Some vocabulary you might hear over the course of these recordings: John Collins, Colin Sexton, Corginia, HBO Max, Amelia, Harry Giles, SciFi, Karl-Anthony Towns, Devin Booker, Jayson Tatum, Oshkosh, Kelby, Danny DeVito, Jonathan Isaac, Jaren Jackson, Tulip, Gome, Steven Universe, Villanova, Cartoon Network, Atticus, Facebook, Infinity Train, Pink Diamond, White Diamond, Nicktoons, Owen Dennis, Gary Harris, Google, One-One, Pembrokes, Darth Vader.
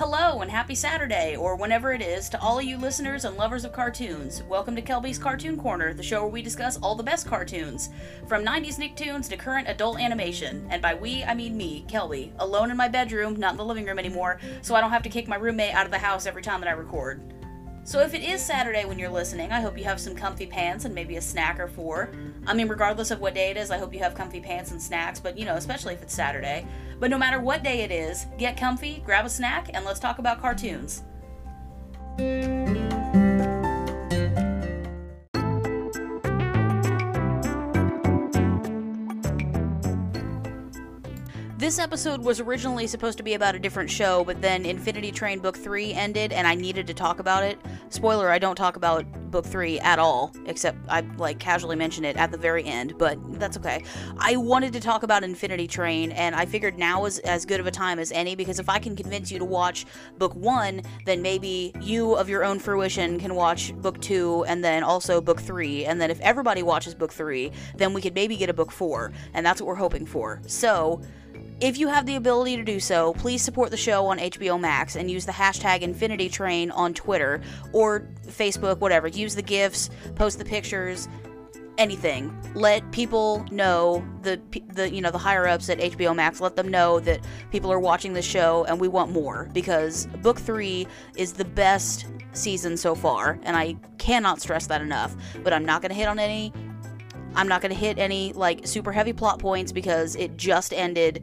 Hello and happy Saturday, or whenever it is, to all of you listeners and lovers of cartoons. Welcome to Kelby's Cartoon Corner, the show where we discuss all the best cartoons, from 90s Nicktoons to current adult animation. And by we, I mean me, Kelby, alone in my bedroom, not in the living room anymore, so I don't have to kick my roommate out of the house every time that I record. So if it is Saturday when you're listening, I hope you have some comfy pants and maybe a snack or four. I mean, regardless of what day it is, I hope you have comfy pants and snacks, but, you know, especially if it's Saturday. But no matter what day it is, get comfy, grab a snack, and let's talk about cartoons. This episode was originally supposed to be about a different show, but then Infinity Train Book 3 ended, and I needed to talk about it. Spoiler, I don't talk about Book 3 at all, except I, casually mention it at the very end, but that's okay. I wanted to talk about Infinity Train, and I figured now is as good of a time as any, because if I can convince you to watch Book 1, then maybe you, of your own fruition, can watch Book 2, and then also Book 3, and then if everybody watches Book 3, then we could maybe get a Book 4, and that's what we're hoping for. So, if you have the ability to do so, please support the show on HBO Max and use the hashtag InfinityTrain on Twitter or Facebook, whatever. Use the GIFs, post the pictures, anything. Let people know, the higher-ups at HBO Max, let them know that people are watching the show and we want more, because Book 3 is the best season so far, and I cannot stress that enough, but I'm not going to hit on any. I'm not going to hit any, super heavy plot points because it just ended,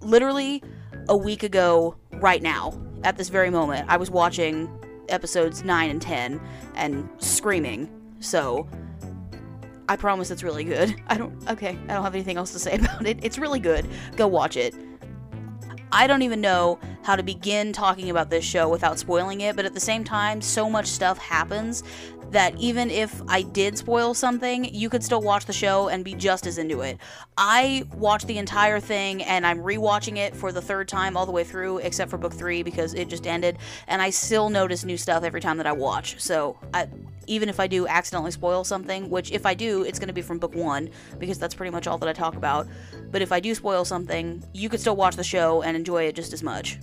literally a week ago right now. At this very moment, I was watching episodes 9 and 10 and screaming. So, I promise it's really good. I don't have anything else to say about it. It's really good. Go watch it. I don't even know how to begin talking about this show without spoiling it, but at the same time, so much stuff happens that even if I did spoil something, you could still watch the show and be just as into it. I watched the entire thing, and I'm rewatching it for the third time all the way through, except for Book 3, because it just ended, and I still notice new stuff every time that I watch, so even if I do accidentally spoil something, which if I do, it's going to be from Book 1, because that's pretty much all that I talk about, but if I do spoil something, you could still watch the show and enjoy it just as much.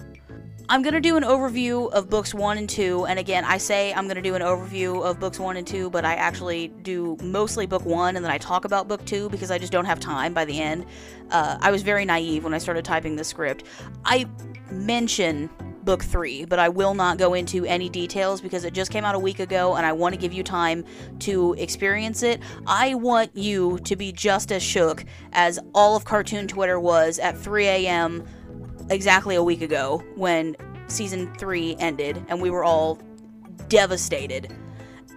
I'm going to do an overview of books 1 and 2, and again, I say I'm going to do an overview of books 1 and 2, but I actually do mostly book 1, and then I talk about book 2, because I just don't have time by the end. I was very naive when I started typing the script. I mention book 3, but I will not go into any details, because it just came out a week ago, and I want to give you time to experience it. I want you to be just as shook as all of Cartoon Twitter was at 3 a.m., exactly a week ago when season 3 ended and we were all devastated.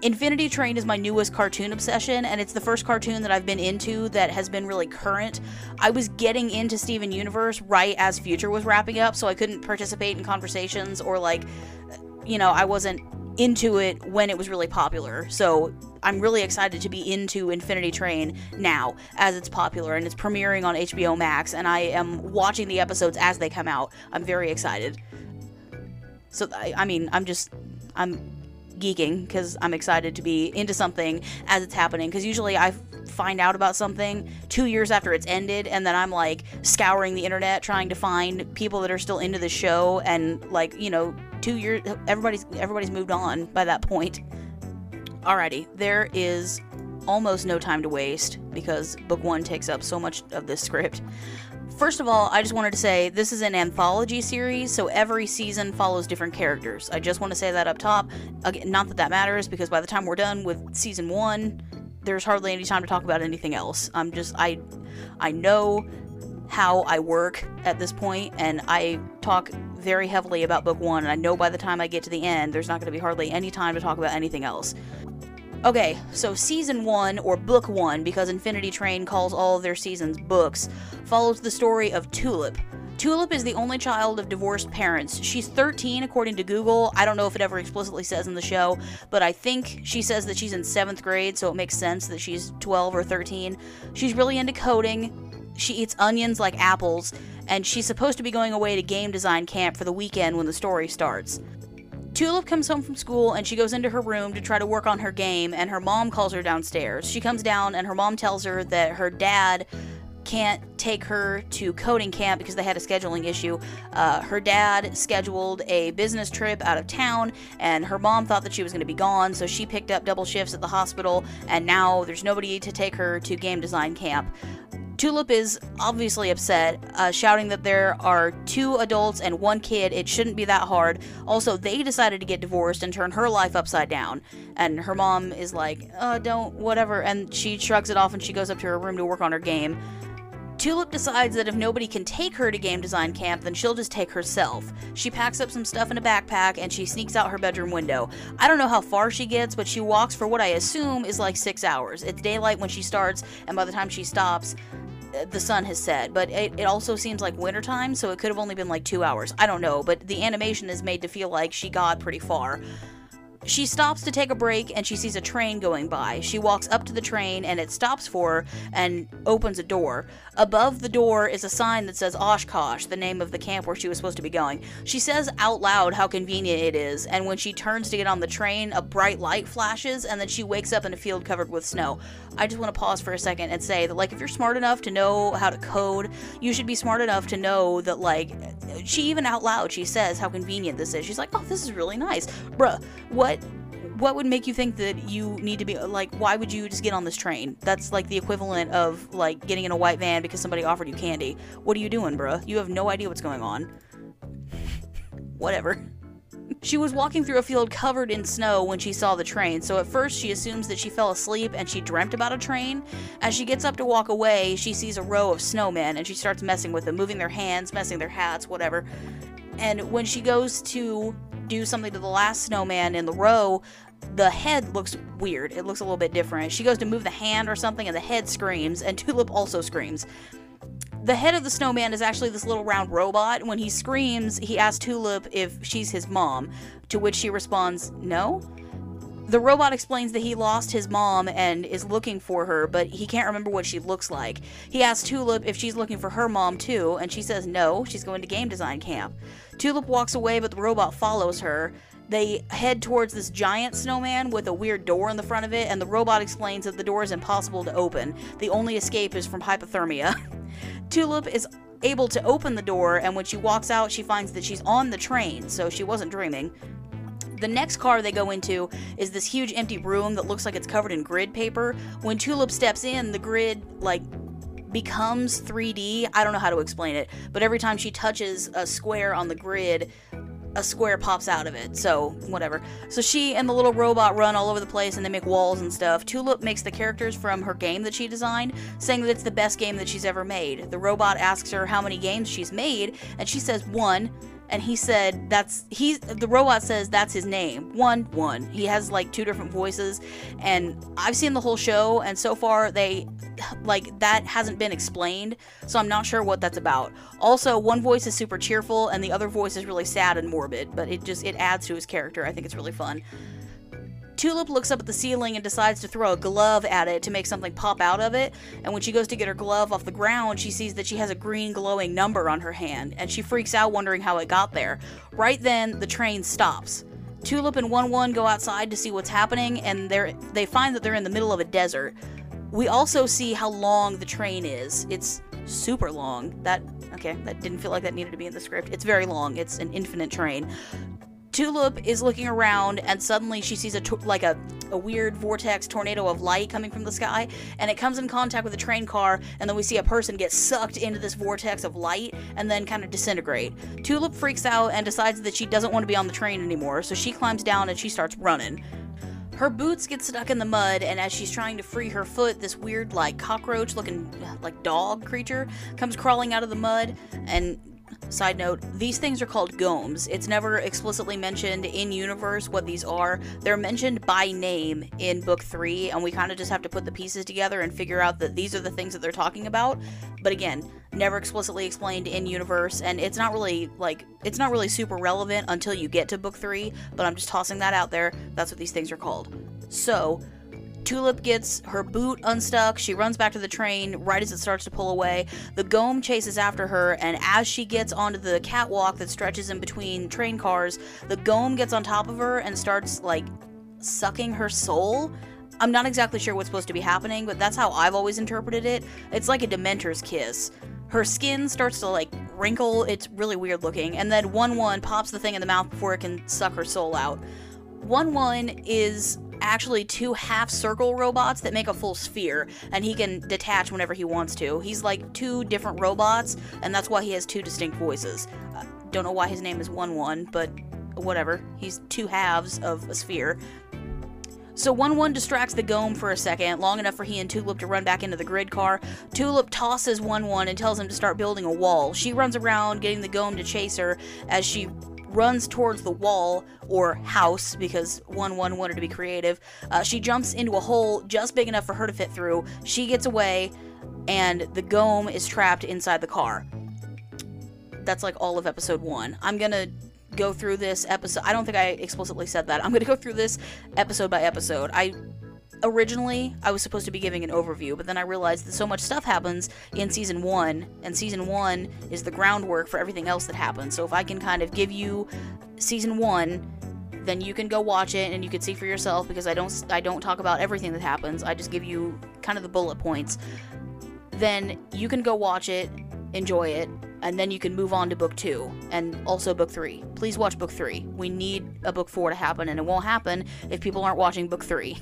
Infinity Train is my newest cartoon obsession, and it's the first cartoon that I've been into that has been really current. I was getting into Steven Universe right as Future was wrapping up, so I couldn't participate in conversations or I wasn't into it when it was really popular. So I'm really excited to be into Infinity Train now, as it's popular, and it's premiering on HBO Max, and I am watching the episodes as they come out. I'm very excited. So, I'm geeking, because I'm excited to be into something as it's happening, because usually I find out about something 2 years after it's ended, and then I'm, scouring the internet, trying to find people that are still into the show, and, 2 years, everybody's moved on by that point. Alrighty, there is almost no time to waste because Book 1 takes up so much of this script. First of all, I just wanted to say this is an anthology series, so every season follows different characters. I just want to say that up top. Again, not that that matters, because by the time we're done with season 1, there's hardly any time to talk about anything else. I'm just, I know how I work at this point, and I talk very heavily about Book 1, and I know by the time I get to the end, there's not going to be hardly any time to talk about anything else. Okay, so Season 1, or Book 1, because Infinity Train calls all of their seasons books, follows the story of Tulip. Tulip is the only child of divorced parents. She's 13, according to Google. I don't know if it ever explicitly says in the show, but I think she says that she's in 7th grade, so it makes sense that she's 12 or 13. She's really into coding. She eats onions like apples, and she's supposed to be going away to game design camp for the weekend when the story starts. Tulip comes home from school, and she goes into her room to try to work on her game, and her mom calls her downstairs. She comes down, and her mom tells her that her dad can't take her to coding camp because they had a scheduling issue. Her dad scheduled a business trip out of town, and her mom thought that she was going to be gone, so she picked up double shifts at the hospital, and now there's nobody to take her to game design camp. Tulip is obviously upset, shouting that there are 2 adults and 1 kid. It shouldn't be that hard. Also, they decided to get divorced and turn her life upside down. And her mom is like, don't, whatever. And she shrugs it off and she goes up to her room to work on her game. Tulip decides that if nobody can take her to game design camp, then she'll just take herself. She packs up some stuff in a backpack, and she sneaks out her bedroom window. I don't know how far she gets, but she walks for what I assume is like 6 hours. It's daylight when she starts, and by the time she stops, the sun has set. But it also seems like wintertime, so it could have only been like 2 hours. I don't know, but the animation is made to feel like she got pretty far. She stops to take a break, and she sees a train going by. She walks up to the train, and it stops for her, and opens a door. Above the door is a sign that says Oshkosh, the name of the camp where she was supposed to be going. She says out loud how convenient it is, and when she turns to get on the train, a bright light flashes, and then she wakes up in a field covered with snow. I just want to pause for a second and say that, like, if you're smart enough to know how to code, you should be smart enough to know that, like, she even out loud, she says how convenient this is. She's like, oh, this is really nice. Bruh, What would make you think that you need to be, like, why would you just get on this train? That's, like, the equivalent of, like, getting in a white van because somebody offered you candy. What are you doing, bruh? You have no idea what's going on. Whatever. She was walking through a field covered in snow when she saw the train, so at first she assumes that she fell asleep and she dreamt about a train. As she gets up to walk away, she sees a row of snowmen, and she starts messing with them, moving their hands, messing their hats, whatever. And when she goes to do something to the last snowman in the row, the head looks weird. It looks a little bit different. She goes to move the hand or something, and the head screams, and Tulip also screams. The head of the snowman is actually this little round robot. When he screams, he asks Tulip if she's his mom, to which she responds, no. The robot explains that he lost his mom and is looking for her, but he can't remember what she looks like. He asks Tulip if she's looking for her mom too, and she says no, she's going to game design camp. Tulip walks away, but the robot follows her. They head towards this giant snowman with a weird door in the front of it, and the robot explains that the door is impossible to open. The only escape is from hypothermia. Tulip is able to open the door, and when she walks out, she finds that she's on the train, so she wasn't dreaming. The next car they go into is this huge empty room that looks like it's covered in grid paper. When Tulip steps in, the grid, like, becomes 3D. I don't know how to explain it, but every time she touches a square on the grid, a square pops out of it, so whatever. So she and the little robot run all over the place, and they make walls and stuff. Tulip makes the characters from her game that she designed, saying that it's the best game that she's ever made. The robot asks her how many games she's made, and she says 1. And he said, the robot says that's his name, One-One. He has, like, 2 different voices, and I've seen the whole show, and so far that hasn't been explained, so I'm not sure what that's about. Also, one voice is super cheerful, and the other voice is really sad and morbid, but it adds to his character. I think it's really fun. Tulip looks up at the ceiling and decides to throw a glove at it to make something pop out of it, and when she goes to get her glove off the ground, she sees that she has a green glowing number on her hand, and she freaks out wondering how it got there. Right then, the train stops. Tulip and One-One go outside to see what's happening, and they find that they're in the middle of a desert. We also see how long the train is. It's super long. That didn't feel like that needed to be in the script. It's very long. It's an infinite train. Tulip is looking around, and suddenly she sees a weird vortex tornado of light coming from the sky, and it comes in contact with a train car, and then we see a person get sucked into this vortex of light and then kind of disintegrate. Tulip freaks out and decides that she doesn't want to be on the train anymore, so she climbs down and she starts running. Her boots get stuck in the mud, and as she's trying to free her foot, this weird, like, cockroach-looking, like, dog creature comes crawling out of the mud, and... Side note, these things are called gomes. It's never explicitly mentioned in universe what these are. They're mentioned by name in book 3, and we kind of just have to put the pieces together and figure out that these are the things that they're talking about. But again, never explicitly explained in universe, and it's not really super relevant until you get to book 3, but I'm just tossing that out there. That's what these things are called. So, Tulip gets her boot unstuck. She runs back to the train right as it starts to pull away. The Gome chases after her, and as she gets onto the catwalk that stretches in between train cars, the Gome gets on top of her and starts, like, sucking her soul. I'm not exactly sure what's supposed to be happening, but that's how I've always interpreted it. It's like a Dementor's kiss. Her skin starts to, like, wrinkle. It's really weird looking. And then One-One pops the thing in the mouth before it can suck her soul out. One-One is actually two half-circle robots that make a full sphere, and he can detach whenever he wants to. He's like two different robots, and that's why he has two distinct voices. Don't know why his name is One-One, but whatever. He's two halves of a sphere. So One-One distracts the Gome for a second, long enough for he and Tulip to run back into the grid car. Tulip tosses One-One and tells him to start building a wall. She runs around, getting the Gome to chase her as she runs towards the wall, or house, because One-One wanted to be creative. She jumps into a hole just big enough for her to fit through. She gets away, and the Gome is trapped inside the car. That's like all of episode one. I'm gonna go through this episode. I don't think I explicitly said that. I'm gonna go through this episode by episode. Originally, I was supposed to be giving an overview, but then I realized that so much stuff happens in Season 1, and Season 1 is the groundwork for everything else that happens. So if I can kind of give you Season 1, then you can go watch it, and you can see for yourself, because I don't talk about everything that happens. I just give you kind of the bullet points. Then you can go watch it, enjoy it, and then you can move on to book 2, and also book 3. Please watch book 3. We need a book 4 to happen, and it won't happen if people aren't watching book 3.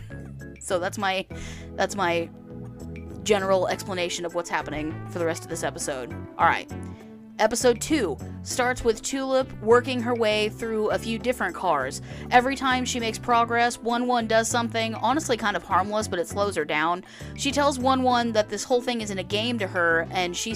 So that's my general explanation of what's happening for the rest of this episode. Alright. Episode 2 starts with Tulip working her way through a few different cars. Every time she makes progress, One-One does something, honestly kind of harmless, but it slows her down. She tells One-One that this whole thing isn't a game to her, and he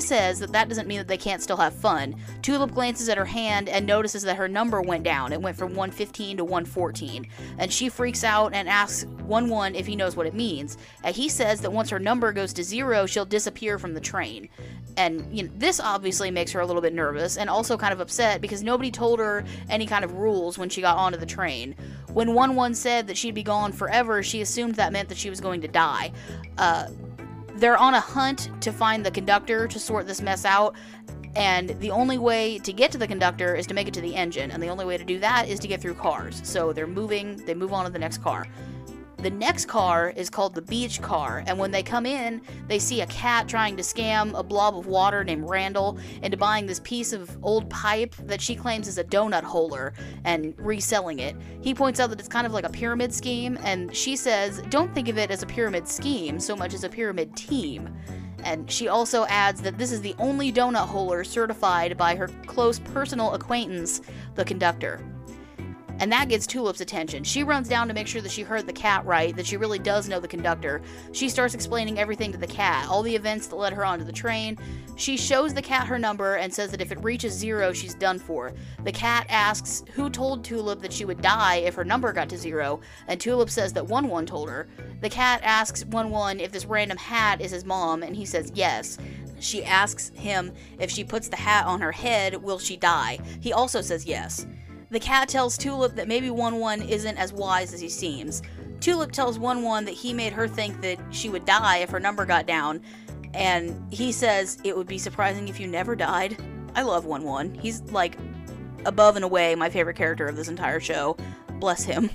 says that doesn't mean that they can't still have fun. Tulip glances at her hand and notices that her number went down. It went from 115 to 114. And she freaks out and asks One-One if he knows what it means. And he says that once her number goes to 0, she'll disappear from the train. And you know, this obviously makes her a little bit nervous and also kind of upset because nobody told her any kind of rules when she got onto the train. When One-One said that she'd be gone forever, she assumed that meant that she was going to die. They're on a hunt to find the conductor to sort this mess out, and the only way to get to the conductor is to make it to the engine, and the only way to do that is to get through cars. So they move on to the next car. The next car is called the beach car, and when they come in, they see a cat trying to scam a blob of water named Randall into buying this piece of old pipe that she claims is a donut holer and reselling it. He points out that it's kind of like a pyramid scheme, and she says, don't think of it as a pyramid scheme so much as a pyramid team. And she also adds that this is the only donut holer certified by her close personal acquaintance, the conductor. And that gets Tulip's attention. She runs down to make sure that she heard the cat right, that she really does know the conductor. She starts explaining everything to the cat, all the events that led her onto the train. She shows the cat her number and says that if it reaches 0, she's done for. The cat asks who told Tulip that she would die if her number got to 0, and Tulip says that One-One told her. The cat asks One-One if this random hat is his mom, and he says yes. She asks him if she puts the hat on her head, will she die? He also says yes. The cat tells Tulip that maybe One-One isn't as wise as he seems. Tulip tells One-One that he made her think that she would die if her number got down, and he says, it would be surprising if you never died. I love One-One. He's, like, above and away my favorite character of this entire show. Bless him.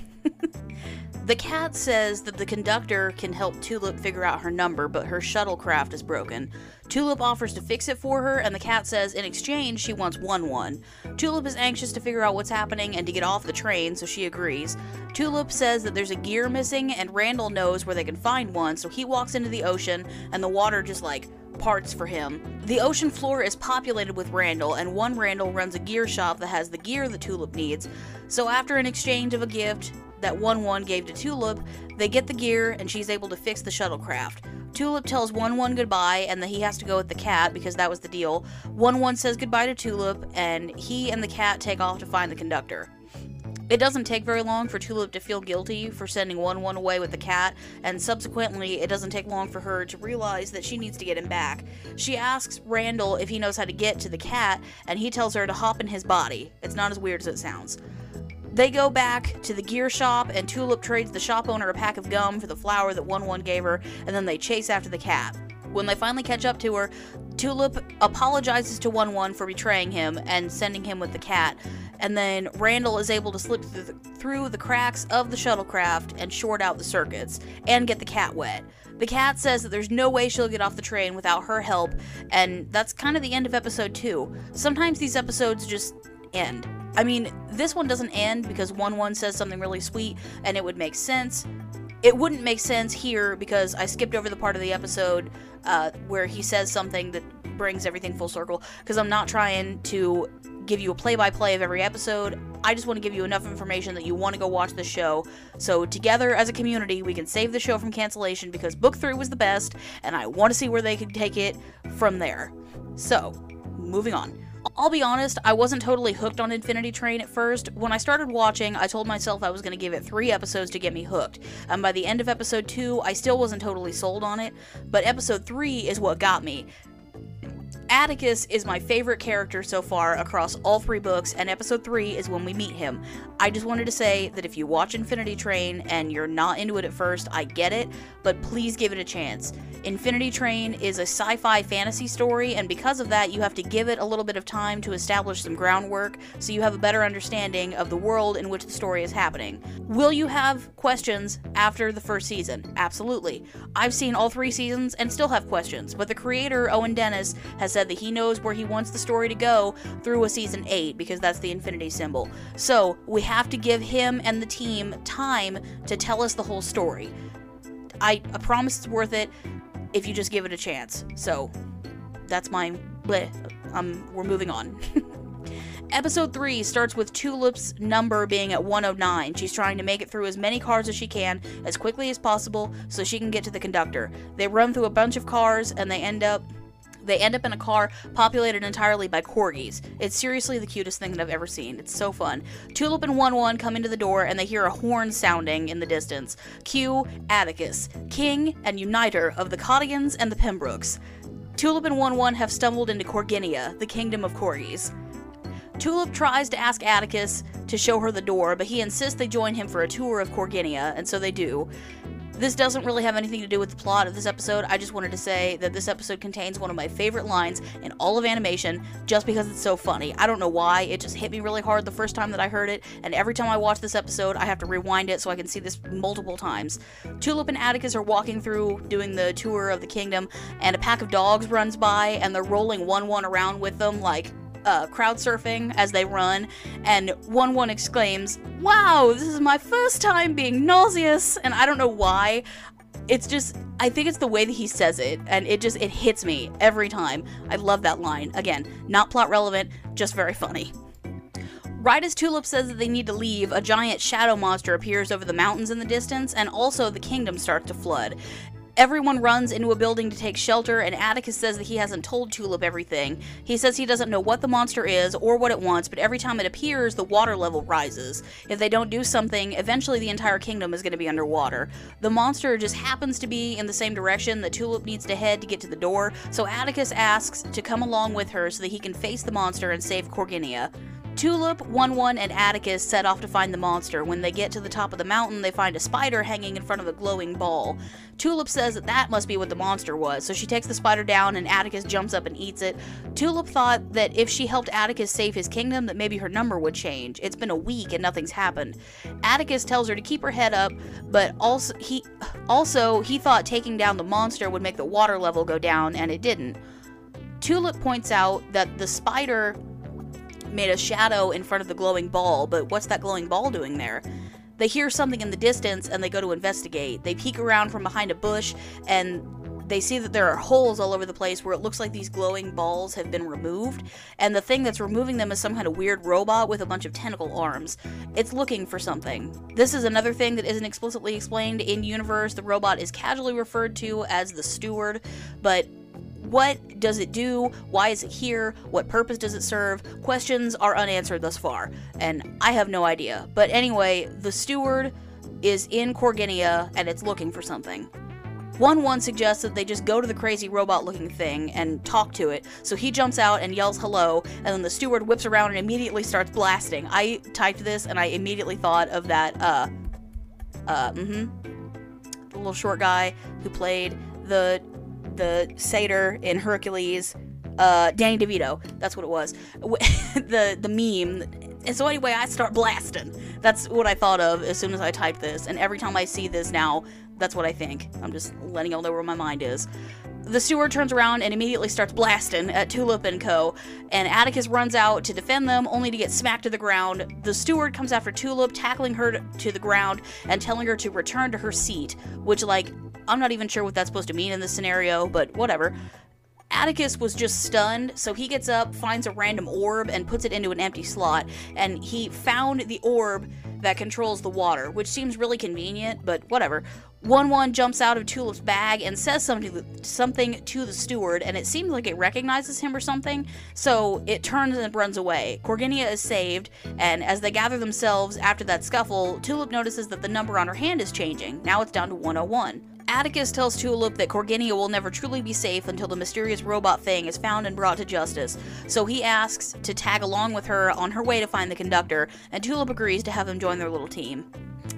The cat says that the conductor can help Tulip figure out her number, but her shuttlecraft is broken. Tulip offers to fix it for her, and the cat says in exchange she wants One-One. Tulip is anxious to figure out what's happening and to get off the train, so she agrees. Tulip says that there's a gear missing, and Randall knows where they can find one, so he walks into the ocean, and the water just, like, parts for him. The ocean floor is populated with Randall, and one Randall runs a gear shop that has the gear that Tulip needs. So after an exchange of a gift that One-One gave to Tulip, they get the gear, and she's able to fix the shuttlecraft. Tulip tells One-One goodbye, and that he has to go with the cat, because that was the deal. One-One says goodbye to Tulip, and he and the cat take off to find the conductor. It doesn't take very long for Tulip to feel guilty for sending One-One away with the cat, and subsequently, it doesn't take long for her to realize that she needs to get him back. She asks Randall if he knows how to get to the cat, and he tells her to hop in his body. It's not as weird as it sounds. They go back to the gear shop, and Tulip trades the shop owner a pack of gum for the flower that One-One gave her, and then they chase after the cat. When they finally catch up to her, Tulip apologizes to One-One for betraying him and sending him with the cat, and then Randall is able to slip through the cracks of the shuttlecraft and short out the circuits, and get the cat wet. The cat says that there's no way she'll get off the train without her help, and that's kind of the end of episode 2. Sometimes these episodes just end. I mean, this one doesn't end because One-One says something really sweet, and it would make sense. It wouldn't make sense here because I skipped over the part of the episode where he says something that brings everything full circle, because I'm not trying to give you a play-by-play of every episode. I just want to give you enough information that you want to go watch the show, so together as a community we can save the show from cancellation, because book 3 was the best and I want to see where they can take it from there. So, moving on. I'll be honest, I wasn't totally hooked on Infinity Train at first. When I started watching, I told myself I was going to give it 3 episodes to get me hooked, and by the end of episode 2, I still wasn't totally sold on it, but episode 3 is what got me. Atticus is my favorite character so far across all 3 books, and episode 3 is when we meet him. I just wanted to say that if you watch Infinity Train and you're not into it at first, I get it, but please give it a chance. Infinity Train is a sci-fi fantasy story, and because of that, you have to give it a little bit of time to establish some groundwork so you have a better understanding of the world in which the story is happening. Will you have questions after the first season? Absolutely. I've seen all 3 seasons and still have questions, but the creator, Owen Dennis, has said that he knows where he wants the story to go through a season 8, because that's the infinity symbol. So we have to give him and the team time to tell us the whole story. I promise it's worth it if you just give it a chance. So that's my bleh. We're moving on. Episode 3 starts with Tulip's number being at 109. She's trying to make it through as many cars as she can, as quickly as possible, so she can get to the conductor. They run through a bunch of cars and they end up in a car populated entirely by corgis. It's seriously the cutest thing that I've ever seen. It's so fun. Tulip and One-One come into the door and they hear a horn sounding in the distance. Cue Atticus, king and uniter of the Cotigans and the Pembrokes. Tulip and One-One have stumbled into Corginia, the kingdom of corgis. Tulip tries to ask Atticus to show her the door, but he insists they join him for a tour of Corginia, and so they do. This doesn't really have anything to do with the plot of this episode. I just wanted to say that this episode contains one of my favorite lines in all of animation, just because it's so funny. I don't know why, it just hit me really hard the first time that I heard it, and every time I watch this episode, I have to rewind it so I can see this multiple times. Tulip and Atticus are walking through, doing the tour of the kingdom, and a pack of dogs runs by, and they're rolling One-One around with them, like, crowd surfing as they run, and One-One exclaims, "Wow, this is my first time being nauseous," and I don't know why, it's just, I think it's the way that he says it, and it hits me every time. I love that line. Again, not plot relevant, just very funny. Right as Tulip says that they need to leave, a giant shadow monster appears over the mountains in the distance, and also the kingdom starts to flood. Everyone runs into a building to take shelter, and Atticus says that he hasn't told Tulip everything. He says he doesn't know what the monster is or what it wants, but every time it appears, the water level rises. If they don't do something, eventually the entire kingdom is going to be underwater. The monster just happens to be in the same direction that Tulip needs to head to get to the door, so Atticus asks to come along with her so that he can face the monster and save Corginia. Tulip, One-One, and Atticus set off to find the monster. When they get to the top of the mountain, they find a spider hanging in front of a glowing ball. Tulip says that that must be what the monster was, so she takes the spider down and Atticus jumps up and eats it. Tulip thought that if she helped Atticus save his kingdom, that maybe her number would change. It's been a week and nothing's happened. Atticus tells her to keep her head up, but also he thought taking down the monster would make the water level go down, and it didn't. Tulip points out that the spider made a shadow in front of the glowing ball, but what's that glowing ball doing there? They hear something in the distance and they go to investigate. They peek around from behind a bush and they see that there are holes all over the place where it looks like these glowing balls have been removed, and the thing that's removing them is some kind of weird robot with a bunch of tentacle arms. It's looking for something. This is another thing that isn't explicitly explained in universe. The robot is casually referred to as the steward, but what does it do? Why is it here? What purpose does it serve? Questions are unanswered thus far, and I have no idea. But anyway, the steward is in Corginia, and it's looking for something. One-One suggests that they just go to the crazy robot-looking thing and talk to it, so he jumps out and yells hello, and then the steward whips around and immediately starts blasting. I typed this, and I immediately thought of that, the little short guy who played the the satyr in Hercules, Danny DeVito, that's what it was, the meme. And so anyway, I start blasting. That's what I thought of as soon as I typed this, and every time I see this now, that's what I think. I'm just letting y'all know where my mind is. The steward turns around and immediately starts blasting at Tulip and co, and Atticus runs out to defend them, only to get smacked to the ground. The steward comes after Tulip, tackling her to the ground and telling her to return to her seat, which, like, I'm not even sure what that's supposed to mean in this scenario, but whatever. Atticus was just stunned, so he gets up, finds a random orb, and puts it into an empty slot, and he found the orb that controls the water, which seems really convenient, but whatever. One-One jumps out of Tulip's bag and says something to the steward, and it seems like it recognizes him or something, so it turns and runs away. Corginia is saved, and as they gather themselves after that scuffle, Tulip notices that the number on her hand is changing. Now it's down to 101. Atticus tells Tulip that Corginia will never truly be safe until the mysterious robot thing is found and brought to justice, so he asks to tag along with her on her way to find the conductor, and Tulip agrees to have him join their little team.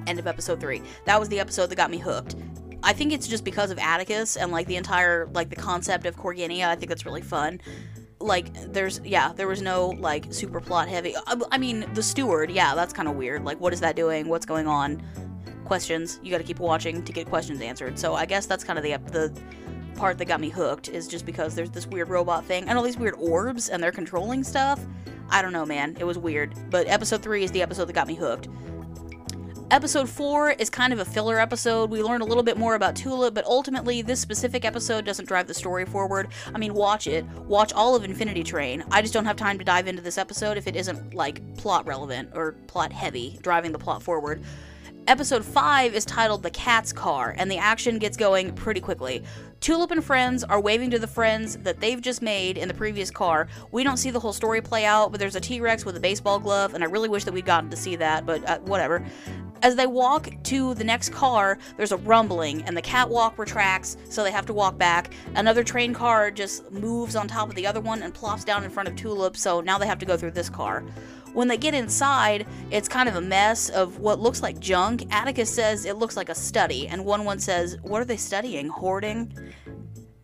End of episode 3. That was the episode that got me hooked. I think it's just because of Atticus and, like, the entire, like, the concept of Corginia. I think that's really fun. Like, there was no, like, super plot heavy. I mean, the steward, yeah, that's kind of weird. Like, what is that doing? What's going on? Questions. You got to keep watching to get questions answered. So I guess that's kind of the part that got me hooked, is just because there's this weird robot thing and all these weird orbs and they're controlling stuff. I don't know, man. It was weird. But episode 3 is the episode that got me hooked. Episode 4 is kind of a filler episode. We learn a little bit more about Tulip, but ultimately this specific episode doesn't drive the story forward. I mean, watch it. Watch all of Infinity Train. I just don't have time to dive into this episode if it isn't, like, plot relevant or plot heavy, driving the plot forward. Episode 5 is titled The Cat's Car, and the action gets going pretty quickly. Tulip and friends are waving to the friends that they've just made in the previous car. We don't see the whole story play out, but there's a T-Rex with a baseball glove, and I really wish that we'd gotten to see that, but whatever. As they walk to the next car, there's a rumbling, and the catwalk retracts, so they have to walk back. Another train car just moves on top of the other one and plops down in front of Tulip, so now they have to go through this car. When they get inside, it's kind of a mess of what looks like junk. Atticus says it looks like a study, and One-One says, what are they studying? Hoarding?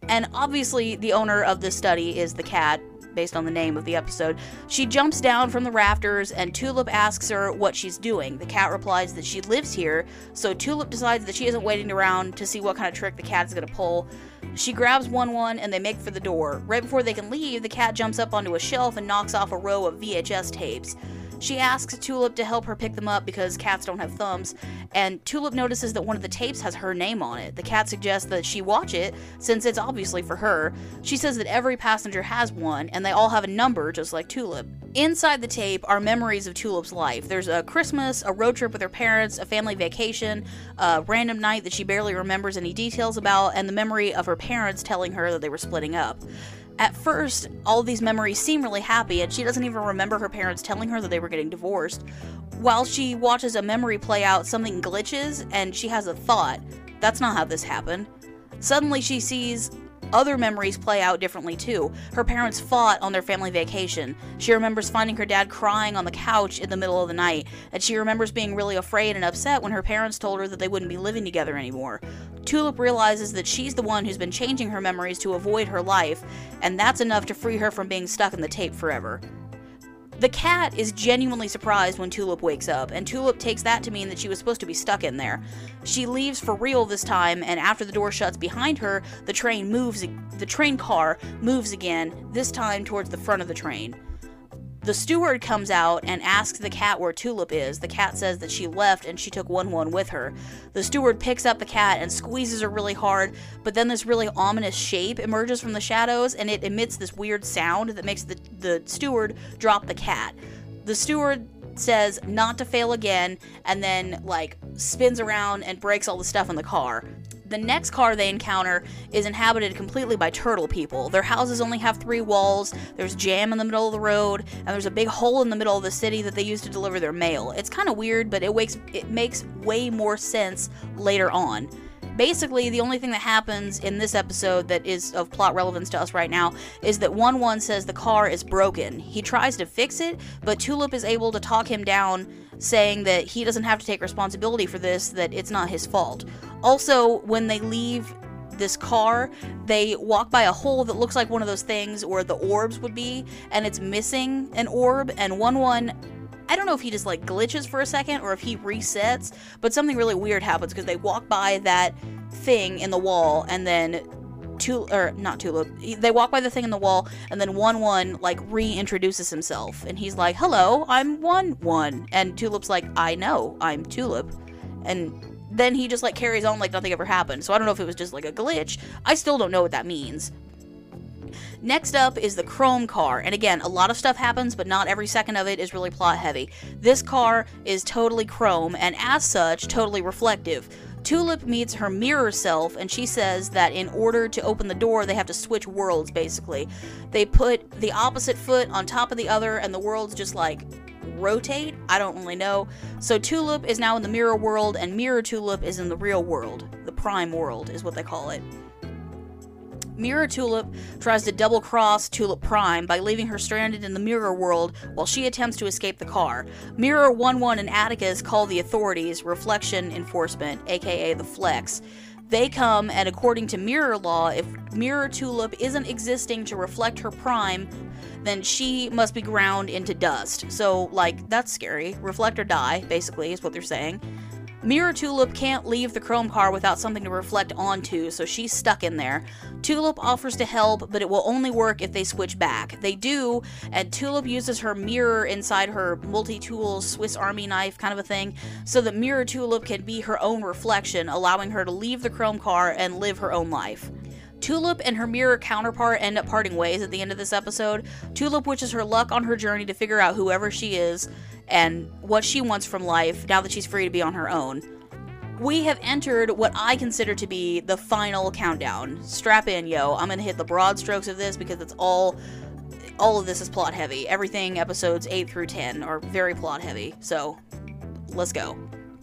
And obviously, the owner of this study is the cat, based on the name of the episode. She jumps down from the rafters, and Tulip asks her what she's doing. The cat replies that she lives here, so Tulip decides that she isn't waiting around to see what kind of trick the cat's gonna pull. She grabs One-One, and they make for the door. Right before they can leave, the cat jumps up onto a shelf and knocks off a row of VHS tapes. She asks Tulip to help her pick them up because cats don't have thumbs, and Tulip notices that one of the tapes has her name on it. The cat suggests that she watch it, since it's obviously for her. She says that every passenger has one, and they all have a number, just like Tulip. Inside the tape are memories of Tulip's life. There's a Christmas, a road trip with her parents, a family vacation, a random night that she barely remembers any details about, and the memory of her parents telling her that they were splitting up. At first, all these memories seem really happy, and she doesn't even remember her parents telling her that they were getting divorced. While she watches a memory play out, something glitches, and she has a thought. That's not how this happened. Suddenly, she sees other memories play out differently, too. Her parents fought on their family vacation. She remembers finding her dad crying on the couch in the middle of the night, and she remembers being really afraid and upset when her parents told her that they wouldn't be living together anymore. Tulip realizes that she's the one who's been changing her memories to avoid her life, and that's enough to free her from being stuck in the tape forever. The cat is genuinely surprised when Tulip wakes up, and Tulip takes that to mean that she was supposed to be stuck in there. She leaves for real this time, and after the door shuts behind her, the train car moves again, this time towards the front of the train. The steward comes out and asks the cat where Tulip is. The cat says that she left and she took One-One with her. The steward picks up the cat and squeezes her really hard, but then this really ominous shape emerges from the shadows, and it emits this weird sound that makes the steward drop the cat. The steward says not to fail again, and then, like, spins around and breaks all the stuff in the car. The next car they encounter is inhabited completely by turtle people. Their houses only have 3 walls, there's jam in the middle of the road, and there's a big hole in the middle of the city that they use to deliver their mail. It's kind of weird, but it makes way more sense later on. Basically, the only thing that happens in this episode that is of plot relevance to us right now is that One-One says the car is broken. He tries to fix it, but Tulip is able to talk him down, saying that he doesn't have to take responsibility for this, that it's not his fault. Also, when they leave this car, they walk by a hole that looks like one of those things where the orbs would be, and it's missing an orb, and One-One, I don't know if he just like glitches for a second or if he resets, but something really weird happens because they walk by that thing in the wall, and then they walk by the thing in the wall, and then One-One like reintroduces himself, and he's like, "Hello, I'm One-One," and Tulip's like, "I know, I'm Tulip," and then he just like carries on like nothing ever happened. So I don't know if it was just like a glitch. I still don't know what that means. Next up is the Chrome car, and again, a lot of stuff happens, but not every second of it is really plot heavy. This car is totally chrome, and as such, totally reflective. Tulip meets her mirror self, and she says that in order to open the door, they have to switch worlds, basically. They put the opposite foot on top of the other, and the worlds just, like, rotate? I don't really know. So Tulip is now in the mirror world, and Mirror Tulip is in the real world. The prime world is what they call it. Mirror Tulip tries to double-cross Tulip Prime by leaving her stranded in the mirror world while she attempts to escape the car. Mirror 1-1 and Atticus call the authorities Reflection Enforcement, aka the Flex. They come, and according to mirror law, if Mirror Tulip isn't existing to reflect her prime, then she must be ground into dust. So, like, that's scary. Reflect or die, basically, is what they're saying. Mirror Tulip can't leave the chrome car without something to reflect onto, so she's stuck in there. Tulip offers to help, but it will only work if they switch back. They do, and Tulip uses her mirror inside her multi-tool Swiss Army knife kind of a thing, so that Mirror Tulip can be her own reflection, allowing her to leave the chrome car and live her own life. Tulip and her mirror counterpart end up parting ways at the end of this episode. Tulip wishes her luck on her journey to figure out whoever she is and what she wants from life now that she's free to be on her own. We have entered what I consider to be the final countdown. Strap in, yo. I'm gonna hit the broad strokes of this because it's all of this is plot heavy. Everything episodes 8 through 10 are very plot heavy, so let's go.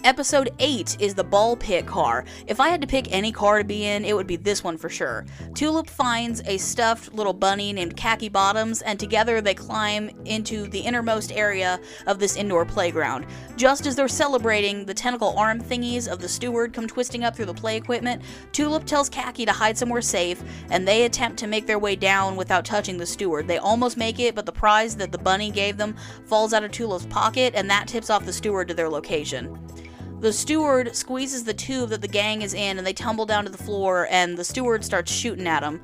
Episode 8 is the ball pit car. If I had to pick any car to be in, it would be this one for sure. Tulip finds a stuffed little bunny named Khaki Bottoms, and together they climb into the innermost area of this indoor playground. Just as they're celebrating, the tentacle arm thingies of the steward come twisting up through the play equipment. Tulip tells Khaki to hide somewhere safe, and they attempt to make their way down without touching the steward. They almost make it, but the prize that the bunny gave them falls out of Tulip's pocket, and that tips off the steward to their location. The steward squeezes the tube that the gang is in, and they tumble down to the floor, and the steward starts shooting at them.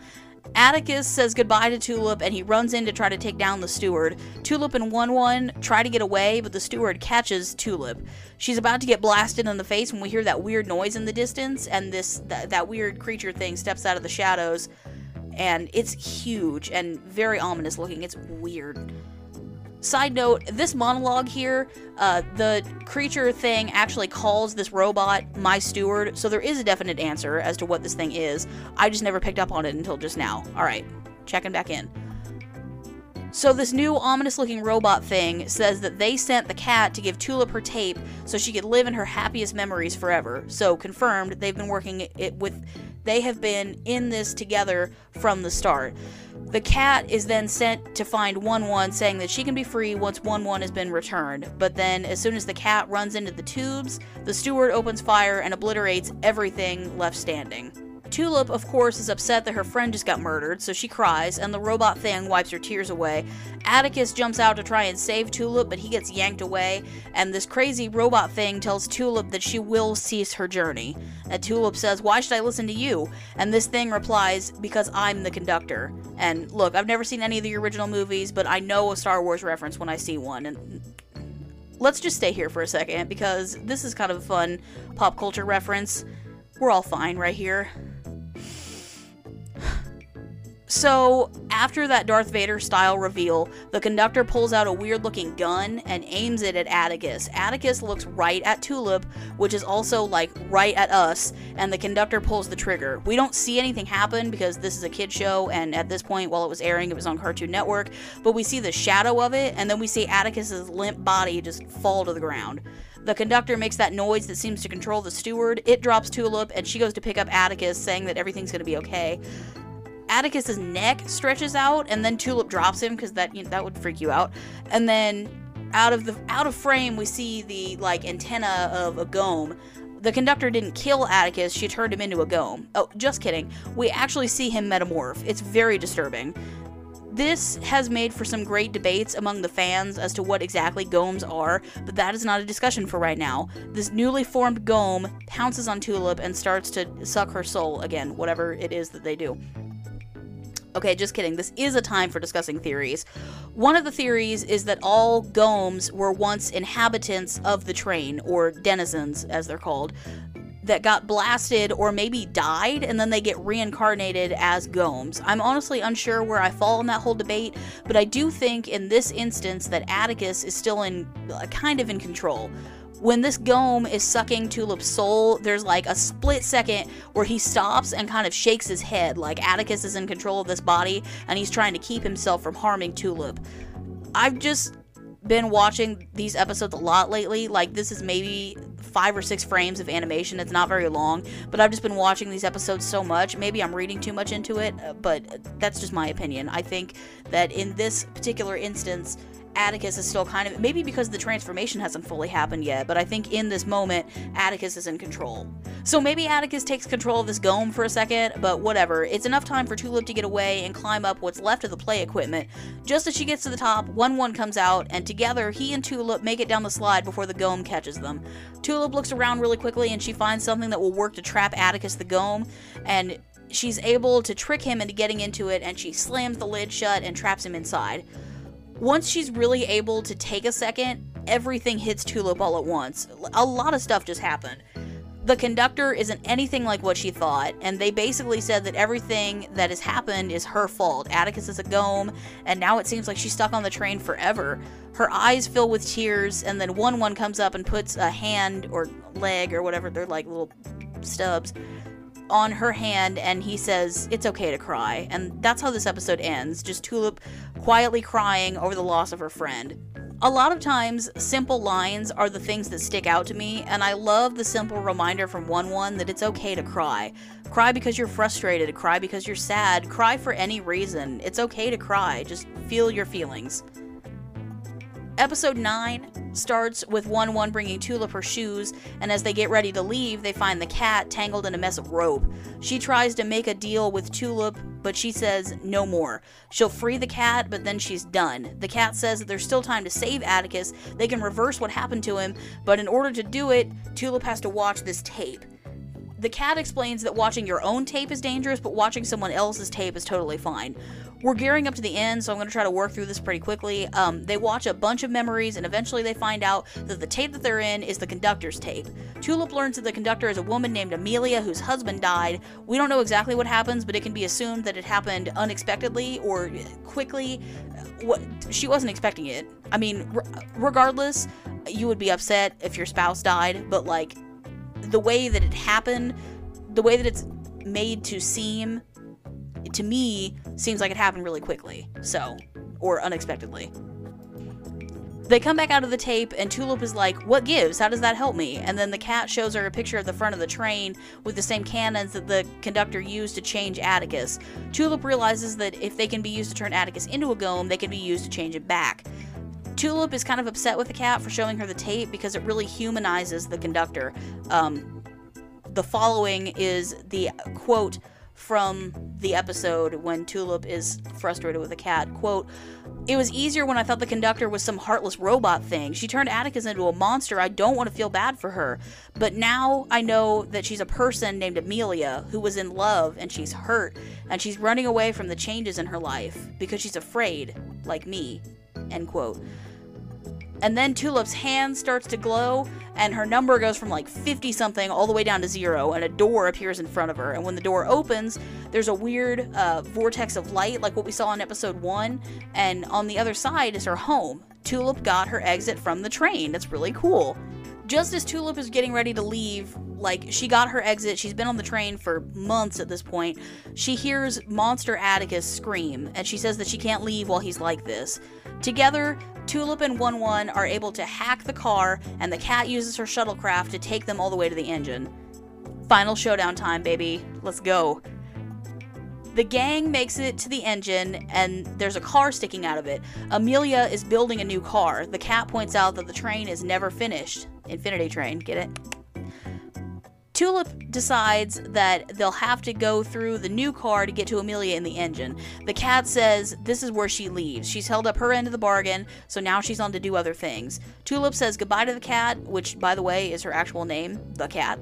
Atticus says goodbye to Tulip, and he runs in to try to take down the steward. Tulip and One-One try to get away, but the steward catches Tulip. She's about to get blasted in the face when we hear that weird noise in the distance, and that weird creature thing steps out of the shadows, and it's huge and very ominous looking. It's weird. Side note, this monologue here, the creature thing actually calls this robot my steward, so there is a definite answer as to what this thing is. I just never picked up on it until just now. Alright, checking back in. So this new ominous-looking robot thing says that they sent the cat to give Tulip her tape so she could live in her happiest memories forever. So confirmed, they've been working it with... They have been in this together from the start. The cat is then sent to find One-One, saying that she can be free once One-One has been returned. But then, as soon as the cat runs into the tubes, the steward opens fire and obliterates everything left standing. Tulip, of course, is upset that her friend just got murdered, so she cries, and the robot thing wipes her tears away. Atticus jumps out to try and save Tulip, but he gets yanked away, and this crazy robot thing tells Tulip that she will cease her journey. And Tulip says, "Why should I listen to you?" And this thing replies, "Because I'm the conductor." And look, I've never seen any of the original movies, but I know a Star Wars reference when I see one, and... Let's just stay here for a second, because this is kind of a fun pop culture reference. We're all fine right here. So, after that Darth Vader style reveal, the conductor pulls out a weird looking gun and aims it at Atticus. Atticus looks right at Tulip, which is also like right at us, and the conductor pulls the trigger. We don't see anything happen because this is a kid show, and at this point while it was airing it was on Cartoon Network, but we see the shadow of it, and then we see Atticus's limp body just fall to the ground. The conductor makes that noise that seems to control the steward. It drops Tulip, and she goes to pick up Atticus, saying that everything's gonna be okay. Atticus's neck stretches out, and then Tulip drops him because that would freak you out. And then out of frame, we see the like antenna of a gome. the conductor didn't kill Atticus, she turned him into a golem. Oh, just kidding. We actually see him metamorph. It's very disturbing. This has made for some great debates among the fans as to what exactly golems are, but that is not a discussion for right now. This newly formed golem pounces on Tulip and starts to suck her soul again, whatever it is that they do. Okay, just kidding. This is a time for discussing theories. One of the theories is that all golems were once inhabitants of the train, or denizens, as they're called, that got blasted or maybe died, and then they get reincarnated as golems. I'm honestly unsure where I fall in that whole debate, but I do think in this instance that Atticus is still kind of in control. When this golem is sucking Tulip's soul, there's like a split second where he stops and kind of shakes his head, like Atticus is in control of this body and he's trying to keep himself from harming Tulip. I've just been watching these episodes a lot lately. Like, this is maybe 5 or 6 frames of animation. It's not very long, but I've just been watching these episodes so much. Maybe I'm reading too much into it, but that's just my opinion. I think that in this particular instance, Atticus is still kind of, maybe because the transformation hasn't fully happened yet, but I think in this moment, Atticus is in control. So maybe Atticus takes control of this golem for a second, but whatever. It's enough time for Tulip to get away and climb up what's left of the play equipment. Just as she gets to the top, One-One comes out, and together, he and Tulip make it down the slide before the golem catches them. Tulip looks around really quickly, and she finds something that will work to trap Atticus the golem, and she's able to trick him into getting into it, and she slams the lid shut and traps him inside. Once she's really able to take a second, everything hits Tulip all at once. A lot of stuff just happened. The conductor isn't anything like what she thought, and they basically said that everything that has happened is her fault. Atticus is a golem, and now it seems like she's stuck on the train forever. Her eyes fill with tears, and then One-One comes up and puts a hand or leg or whatever, they're like little stubs, on her hand, and he says, "It's okay to cry." And that's how this episode ends, just Tulip quietly crying over the loss of her friend. A lot of times, simple lines are the things that stick out to me, and I love the simple reminder from One-One that it's okay to cry. Cry because you're frustrated, cry because you're sad, cry for any reason. It's okay to cry, just feel your feelings. Episode 9 starts with One-One bringing Tulip her shoes, and as they get ready to leave, they find the cat tangled in a mess of rope. She tries to make a deal with Tulip, but she says no more. She'll free the cat, but then she's done. The cat says that there's still time to save Atticus, they can reverse what happened to him, but in order to do it, Tulip has to watch this tape. The cat explains that watching your own tape is dangerous, but watching someone else's tape is totally fine. We're gearing up to the end, so I'm going to try to work through this pretty quickly. They watch a bunch of memories, and eventually they find out that the tape that they're in is the conductor's tape. Tulip learns that the conductor is a woman named Amelia, whose husband died. We don't know exactly what happens, but it can be assumed that it happened unexpectedly or quickly. She wasn't expecting it. I mean, regardless, you would be upset if your spouse died, but like, the way that it happened, the way that it's made to seem, to me, seems like it happened really quickly, so, or unexpectedly. They come back out of the tape, and Tulip is like, "What gives? How does that help me?" And then the cat shows her a picture of the front of the train with the same cannons that the conductor used to change Atticus. Tulip realizes that if they can be used to turn Atticus into a golem, they can be used to change it back. Tulip is kind of upset with the cat for showing her the tape because it really humanizes the conductor. The following is the quote from the episode when Tulip is frustrated with the cat. Quote, "It was easier when I thought the conductor was some heartless robot thing. She turned Atticus into a monster. I don't want to feel bad for her. But now I know that she's a person named Amelia who was in love and she's hurt and she's running away from the changes in her life because she's afraid, like me." End quote. And then Tulip's hand starts to glow, and her number goes from like 50-something all the way down to 0, and a door appears in front of her. And when the door opens, there's a weird vortex of light, like what we saw in episode 1, and on the other side is her home. Tulip got her exit from the train. That's really cool. Just as Tulip is getting ready to leave, like, she got her exit, she's been on the train for months at this point, she hears Monster Atticus scream, and she says that she can't leave while he's like this. Together, Tulip and One-One are able to hack the car, and the cat uses her shuttlecraft to take them all the way to the engine. Final showdown time, baby. Let's go. The gang makes it to the engine, and there's a car sticking out of it. Amelia is building a new car. The cat points out that the train is never finished. Infinity Train, get it? Tulip decides that they'll have to go through the new car to get to Amelia in the engine. The cat says this is where she leaves. She's held up her end of the bargain, so now she's on to do other things. Tulip says goodbye to the cat, which, by the way, is her actual name, the cat.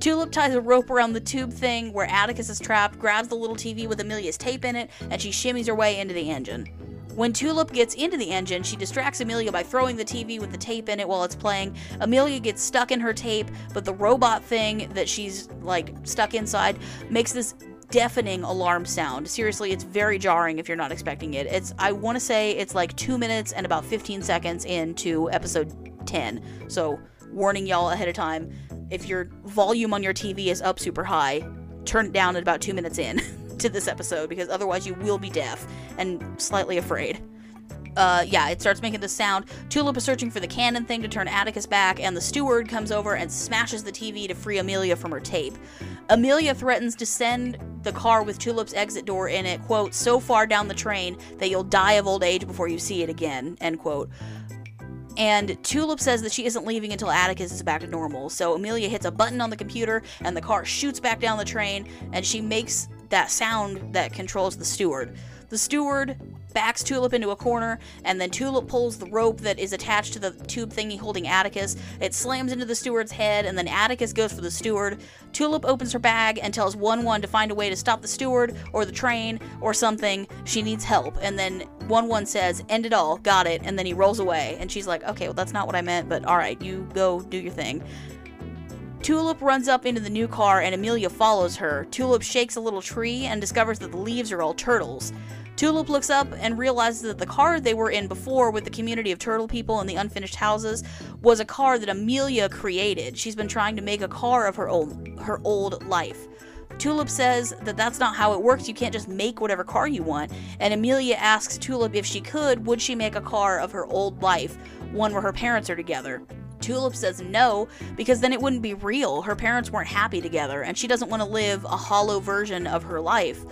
Tulip ties a rope around the tube thing where Atticus is trapped, grabs the little TV with Amelia's tape in it, and she shimmies her way into the engine. When Tulip gets into the engine, she distracts Amelia by throwing the TV with the tape in it while it's playing. Amelia gets stuck in her tape, but the robot thing that she's, like, stuck inside makes this deafening alarm sound. Seriously, it's very jarring if you're not expecting it. I want to say it's like 2 minutes and about 15 seconds into episode 10. So, warning y'all ahead of time, if your volume on your TV is up super high, turn it down at about 2 minutes in. To this episode, because otherwise you will be deaf and slightly afraid. Yeah, it starts making this sound. Tulip is searching for the cannon thing to turn Atticus back, and the steward comes over and smashes the TV to free Amelia from her tape. Amelia threatens to send the car with Tulip's exit door in it, quote, so far down the train that you'll die of old age before you see it again, end quote. And Tulip says that she isn't leaving until Atticus is back to normal, so Amelia hits a button on the computer, and the car shoots back down the train, and she makes that sound that controls the steward. The steward backs Tulip into a corner, and then Tulip pulls the rope that is attached to the tube thingy holding Atticus. It slams into the steward's head, and then Atticus goes for the steward. Tulip opens her bag and tells One-One to find a way to stop the steward, or the train, or something. She needs help, and then One-One says, end it all, got it, and then he rolls away. And she's like, okay, well that's not what I meant, but alright, you go do your thing. Tulip runs up into the new car, and Amelia follows her. Tulip shakes a little tree and discovers that the leaves are all turtles. Tulip looks up and realizes that the car they were in before, with the community of turtle people and the unfinished houses, was a car that Amelia created. She's been trying to make a car of her old life. Tulip says that that's not how it works, you can't just make whatever car you want, and Amelia asks Tulip if she could, would she make a car of her old life, one where her parents are together. Tulip says no, because then it wouldn't be real. Her parents weren't happy together, and she doesn't want to live a hollow version of her life.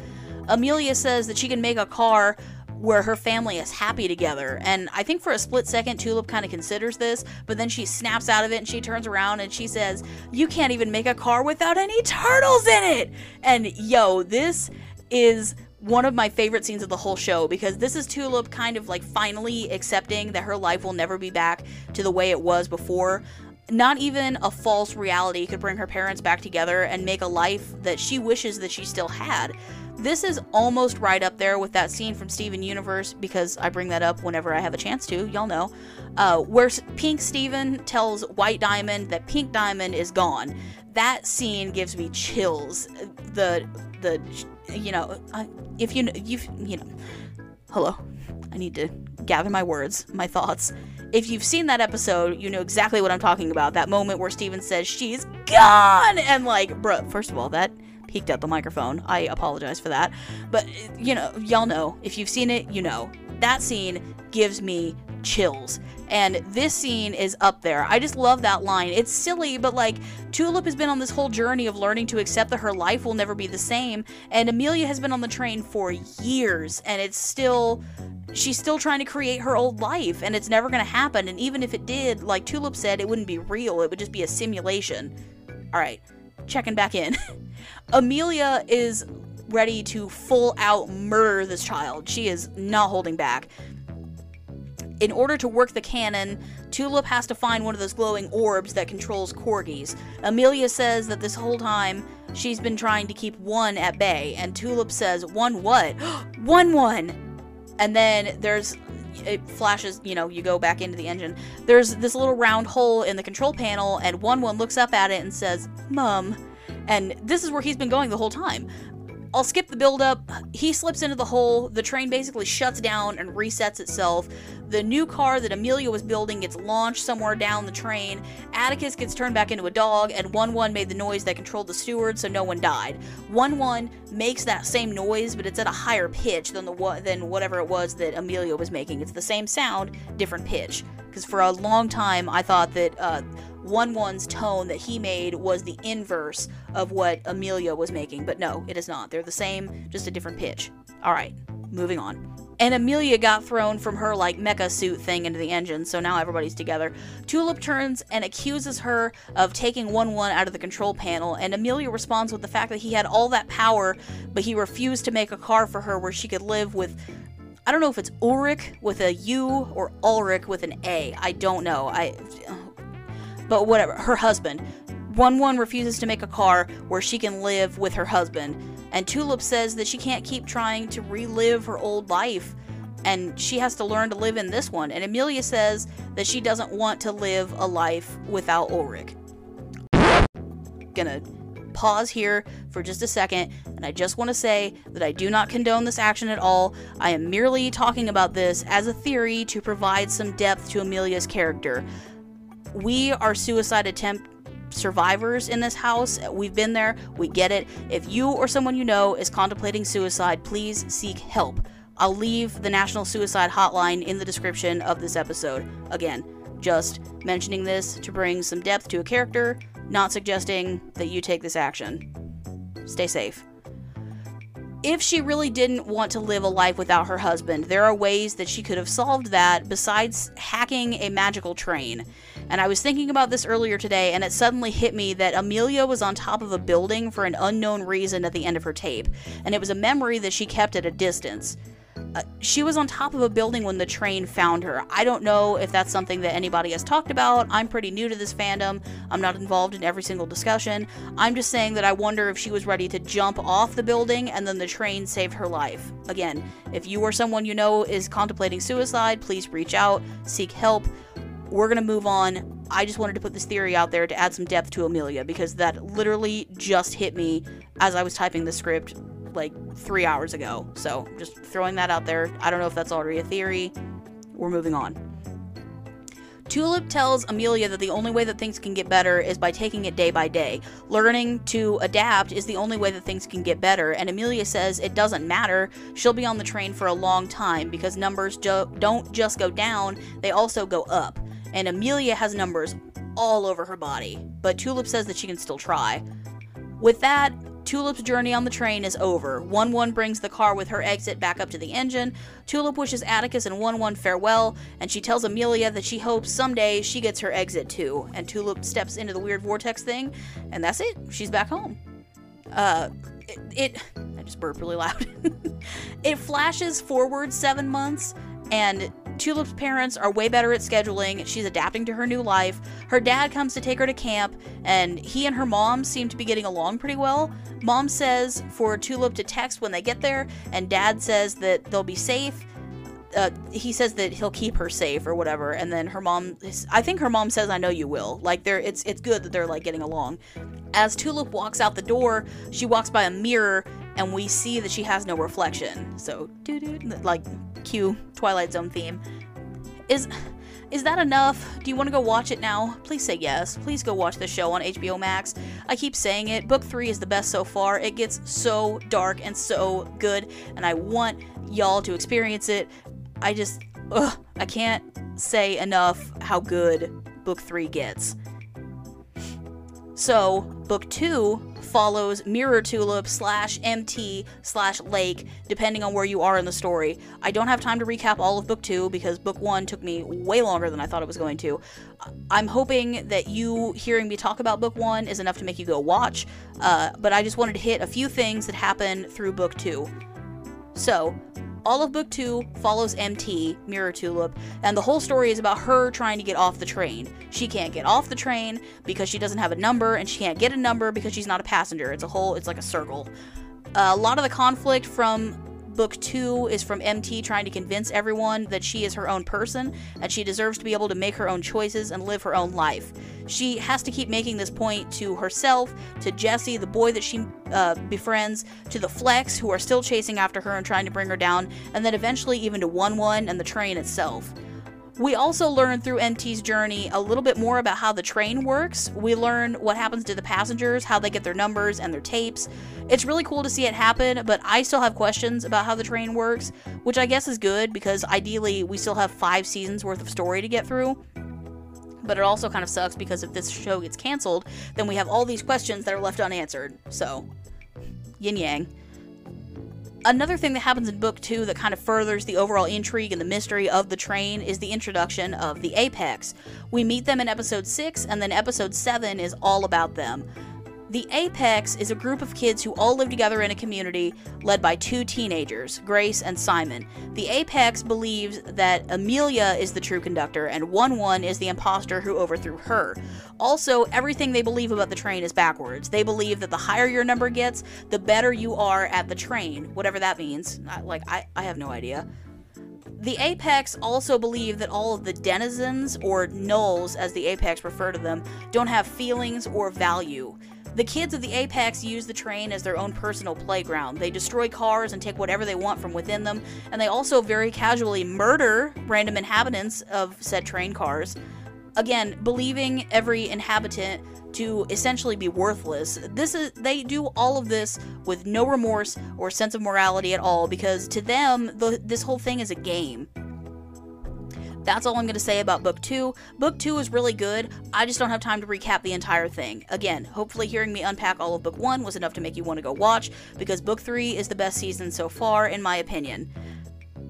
Amelia says that she can make a car where her family is happy together, and I think for a split second Tulip kind of considers this, but then she snaps out of it and she turns around and she says, you can't even make a car without any turtles in it! And yo, this is one of my favorite scenes of the whole show, because this is Tulip kind of like finally accepting that her life will never be back to the way it was before. Not even a false reality could bring her parents back together and make a life that she wishes that she still had. This is almost right up there with that scene from Steven Universe, because I bring that up whenever I have a chance to, y'all know, where Pink Steven tells White Diamond that Pink Diamond is gone. That scene gives me chills. The you know, if you know, hello, I need to gather my words, my thoughts. If you've seen that episode, you know exactly what I'm talking about. That moment where Steven says, she's gone! And like, bro, first of all, that peeked at the microphone. I apologize for that. But, you know, y'all know. If you've seen it, you know. That scene gives me chills. And this scene is up there. I just love that line. It's silly, but like, Tulip has been on this whole journey of learning to accept that her life will never be the same, and Amelia has been on the train for years, and she's still trying to create her old life, and it's never gonna happen, and even if it did, like Tulip said, it wouldn't be real, it would just be a simulation. Alright, checking back in. Amelia is ready to full out murder this child. She is not holding back. In order to work the cannon, Tulip has to find one of those glowing orbs that controls corgis. Amelia says that this whole time, she's been trying to keep one at bay, and Tulip says, one what? One! And then it flashes, you know, you go back into the engine. There's this little round hole in the control panel, and One-One looks up at it and says, Mum. And this is where he's been going the whole time. I'll skip the buildup. He slips into the hole. The train basically shuts down and resets itself. The new car that Amelia was building gets launched somewhere down the train. Atticus gets turned back into a dog, and One-One made the noise that controlled the steward, so no one died. One-One makes that same noise, but it's at a higher pitch than whatever it was that Amelia was making. It's the same sound, different pitch. Because for a long time, I thought that One-One's tone that he made was the inverse of what Amelia was making, but no, it is not. They're the same, just a different pitch. All right, moving on. and Amelia got thrown from her, like, mecha suit thing into the engine, so now everybody's together. Tulip turns and accuses her of taking One-One out of the control panel, and Amelia responds with the fact that he had all that power, but he refused to make a car for her where she could live with... I don't know if it's Ulrich with a U or Ulrich with an A. I don't know. But whatever. Her husband. One-One refuses to make a car where she can live with her husband. And Tulip says that she can't keep trying to relive her old life, and she has to learn to live in this one. And Amelia says that she doesn't want to live a life without Ulrich. Gonna pause here for just a second, and I just want to say that I do not condone this action at all. I am merely talking about this as a theory to provide some depth to Amelia's character. We are suicide attempt survivors in this house. We've been there. We get it. If you or someone you know is contemplating suicide, please seek help. I'll leave the National Suicide Hotline in the description of this episode. Again, just mentioning this to bring some depth to a character, not suggesting that you take this action. Stay safe. If she really didn't want to live a life without her husband, there are ways that she could have solved that besides hacking a magical train. And I was thinking about this earlier today, and it suddenly hit me that Amelia was on top of a building for an unknown reason at the end of her tape, and it was a memory that she kept at a distance. She was on top of a building when the train found her. I don't know if that's something that anybody has talked about. I'm pretty new to this fandom. I'm not involved in every single discussion. I'm just saying that I wonder if she was ready to jump off the building and then the train saved her life. Again, if you or someone you know is contemplating suicide, please reach out, seek help. We're gonna move on. I just wanted to put this theory out there to add some depth to Amelia, because that literally just hit me as I was typing the script like 3 hours ago. So just throwing that out there. I don't know if that's already a theory. We're moving on. Tulip tells Amelia that the only way that things can get better is by taking it day by day. Learning to adapt is the only way that things can get better, and Amelia says it doesn't matter. She'll be on the train for a long time because numbers don't just go down, they also go up. And Amelia has numbers all over her body, but Tulip says that she can still try. With that, Tulip's journey on the train is over. One-One brings the car with her exit back up to the engine. Tulip wishes Atticus and One-One farewell, and she tells Amelia that she hopes someday she gets her exit too. And Tulip steps into the weird vortex thing, and that's it. She's back home. I just burped really loud. It flashes forward 7 months, and Tulip's parents are way better at scheduling. She's adapting to her new life. Her dad comes to take her to camp, and he and her mom seem to be getting along pretty well. Mom says for Tulip to text when they get there, and Dad says that they'll be safe. He says that he'll keep her safe or whatever, and then her mom, I think her mom says, "I know you will." Like, it's good that they're, like, getting along. As Tulip walks out the door, she walks by a mirror, and we see that she has no reflection. So, like, cue Twilight Zone theme. Is that enough? Do you want to go watch it now? Please say yes. Please go watch the show on HBO Max. I keep saying it. Book 3 is the best so far. It gets so dark and so good, and I want y'all to experience it. I can't say enough how good Book 3 gets. So, Book 2 follows Mirror Tulip /MT/Lake, depending on where you are in the story. I don't have time to recap all of Book 2 because Book 1 took me way longer than I thought it was going to. I'm hoping that you hearing me talk about Book 1 is enough to make you go watch, but I just wanted to hit a few things that happen through Book 2. So, all of Book 2 follows MT, Mirror Tulip, and the whole story is about her trying to get off the train. She can't get off the train because she doesn't have a number, and she can't get a number because she's not a passenger. It's like a circle. A lot of the conflict from Book 2 is from MT trying to convince everyone that she is her own person, and she deserves to be able to make her own choices and live her own life. She has to keep making this point to herself, to Jesse, the boy that she befriends, to the Flex, who are still chasing after her and trying to bring her down, and then eventually even to One-One and the train itself. We also learn through MT's journey a little bit more about how the train works. We learn what happens to the passengers, how they get their numbers and their tapes. It's really cool to see it happen, but I still have questions about how the train works, which I guess is good because ideally we still have 5 seasons worth of story to get through. But it also kind of sucks because if this show gets canceled, then we have all these questions that are left unanswered. So, yin-yang. Another thing that happens in book 2 that kind of furthers the overall intrigue and the mystery of the train is the introduction of the Apex. We meet them in episode 6, and then episode 7 is all about them. The Apex is a group of kids who all live together in a community led by two teenagers, Grace and Simon. The Apex believes that Amelia is the true conductor and One-One is the imposter who overthrew her. Also, everything they believe about the train is backwards. They believe that the higher your number gets, the better you are at the train, whatever that means. I have no idea. The Apex also believe that all of the denizens, or nulls as the Apex refer to them, don't have feelings or value. The kids of the Apex use the train as their own personal playground. They destroy cars and take whatever they want from within them, and they also very casually murder random inhabitants of said train cars. Again, believing every inhabitant to essentially be worthless. They do all of this with no remorse or sense of morality at all, because to them, this whole thing is a game. That's all I'm going to say about Book 2. Book 2 is really good. I just don't have time to recap the entire thing. Again, hopefully hearing me unpack all of Book 1 was enough to make you want to go watch, because Book 3 is the best season so far, in my opinion.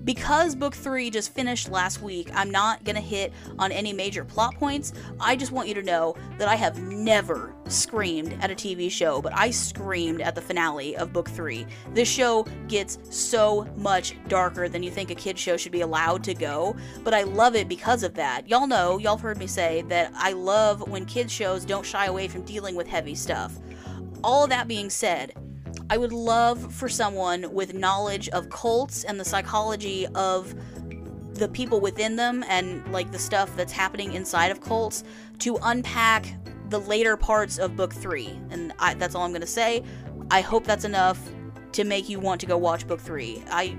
Because Book 3 just finished last week, I'm not going to hit on any major plot points. I just want you to know that I have never screamed at a TV show, but I screamed at the finale of Book 3. This show gets so much darker than you think a kid's show should be allowed to go, but I love it because of that. Y'all know, y'all have heard me say that I love when kids' shows don't shy away from dealing with heavy stuff. All that being said, I would love for someone with knowledge of cults and the psychology of the people within them and, like, the stuff that's happening inside of cults to unpack the later parts of Book 3. And that's all I'm going to say. I hope that's enough to make you want to go watch Book 3. I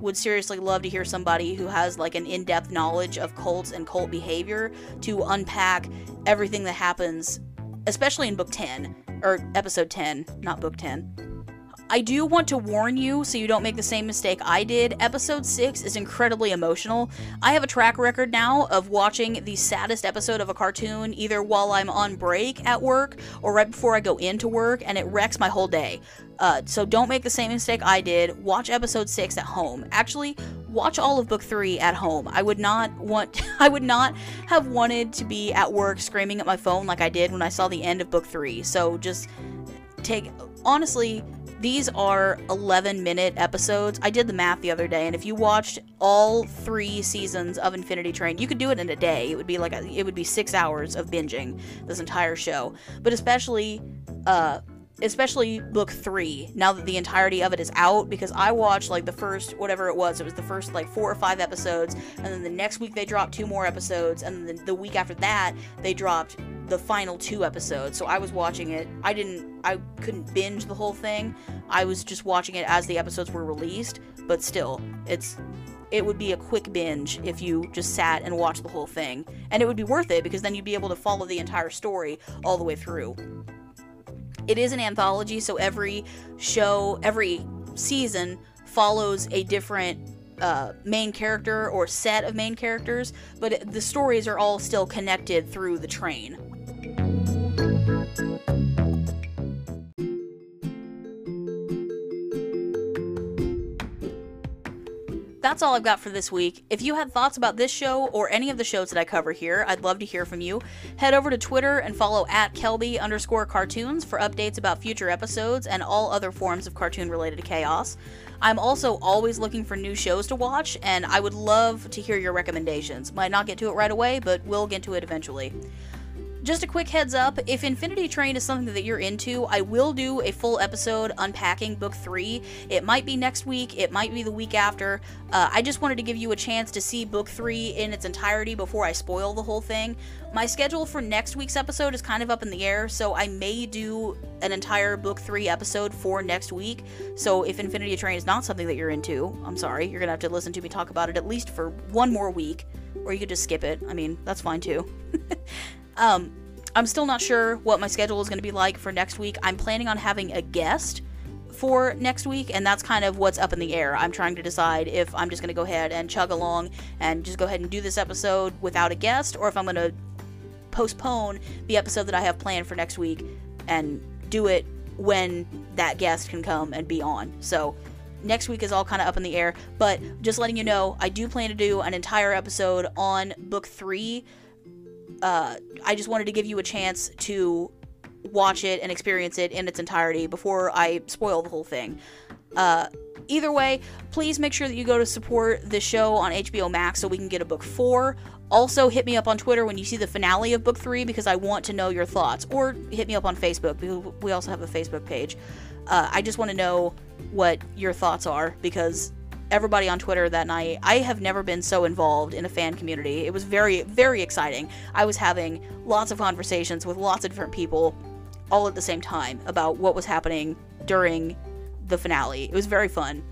would seriously love to hear somebody who has, like, an in-depth knowledge of cults and cult behavior to unpack everything that happens, especially in Book 10. Or episode 10, not book 10. I do want to warn you so you don't make the same mistake I did. Episode 6 is incredibly emotional. I have a track record now of watching the saddest episode of a cartoon either while I'm on break at work or right before I go into work, and it wrecks my whole day. So don't make the same mistake I did. Watch episode 6 at home. Actually, watch all of book 3 at home. I would not have wanted to be at work screaming at my phone like I did when I saw the end of book 3. So just honestly, these are 11-minute episodes. I did the math the other day, and if you watched all 3 seasons of Infinity Train, you could do it in a day. It would be it would be 6 hours of binging this entire show. But especially book 3, now that the entirety of it is out, because I watched, like, the first, whatever it was the first, like, 4 or 5 episodes, and then the next week they dropped 2 more episodes, and then the week after that, they dropped the final 2 episodes, so I was watching it, I couldn't binge the whole thing, I was just watching it as the episodes were released, but still, it would be a quick binge if you just sat and watched the whole thing, and it would be worth it, because then you'd be able to follow the entire story all the way through. It is an anthology, so every season follows a different main character or set of main characters, but the stories are all still connected through the train. That's all I've got for this week. If you had thoughts about this show or any of the shows that I cover here, I'd love to hear from you. Head over to Twitter and follow @Kelby_cartoons for updates about future episodes and all other forms of cartoon-related chaos. I'm also always looking for new shows to watch, and I would love to hear your recommendations. Might not get to it right away, but we'll get to it eventually. Just a quick heads up, if Infinity Train is something that you're into, I will do a full episode unpacking Book 3. It might be next week, it might be the week after. I just wanted to give you a chance to see Book 3 in its entirety before I spoil the whole thing. My schedule for next week's episode is kind of up in the air, so I may do an entire Book 3 episode for next week. So if Infinity Train is not something that you're into, I'm sorry, you're going to have to listen to me talk about it at least for one more week. Or you could just skip it. I mean, that's fine too. I'm still not sure what my schedule is going to be like for next week. I'm planning on having a guest for next week, and that's kind of what's up in the air. I'm trying to decide if I'm just going to go ahead and chug along and just go ahead and do this episode without a guest, or if I'm going to postpone the episode that I have planned for next week and do it when that guest can come and be on. So next week is all kind of up in the air, but just letting you know, I do plan to do an entire episode on book 3. I just wanted to give you a chance to watch it and experience it in its entirety before I spoil the whole thing. Either way, please make sure that you go to support the show on HBO Max so we can get a book 4. Also, hit me up on Twitter when you see the finale of book 3 because I want to know your thoughts. Or hit me up on Facebook because we also have a Facebook page. I just want to know what your thoughts are because everybody on Twitter that night, I have never been so involved in a fan community. It was very, very exciting. I was having lots of conversations with lots of different people all at the same time about what was happening during the finale. It was very fun.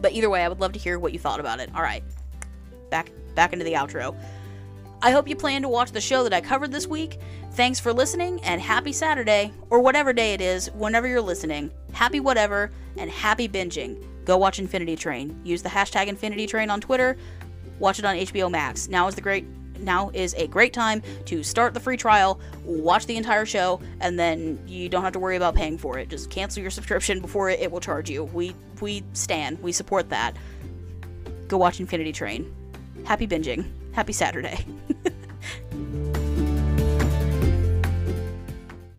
But either way, I would love to hear what you thought about it. All right, back into the outro. I hope you plan to watch the show that I covered this week. Thanks for listening, and happy Saturday, or whatever day it is, whenever you're listening. Happy whatever, and happy binging. Go watch Infinity Train. Use the hashtag Infinity Train on Twitter. Watch it on HBO Max. Now is a great time to start the free trial, watch the entire show, and then you don't have to worry about paying for it. Just cancel your subscription before it will charge you. We stand. We support that. Go watch Infinity Train. Happy binging. Happy Saturday.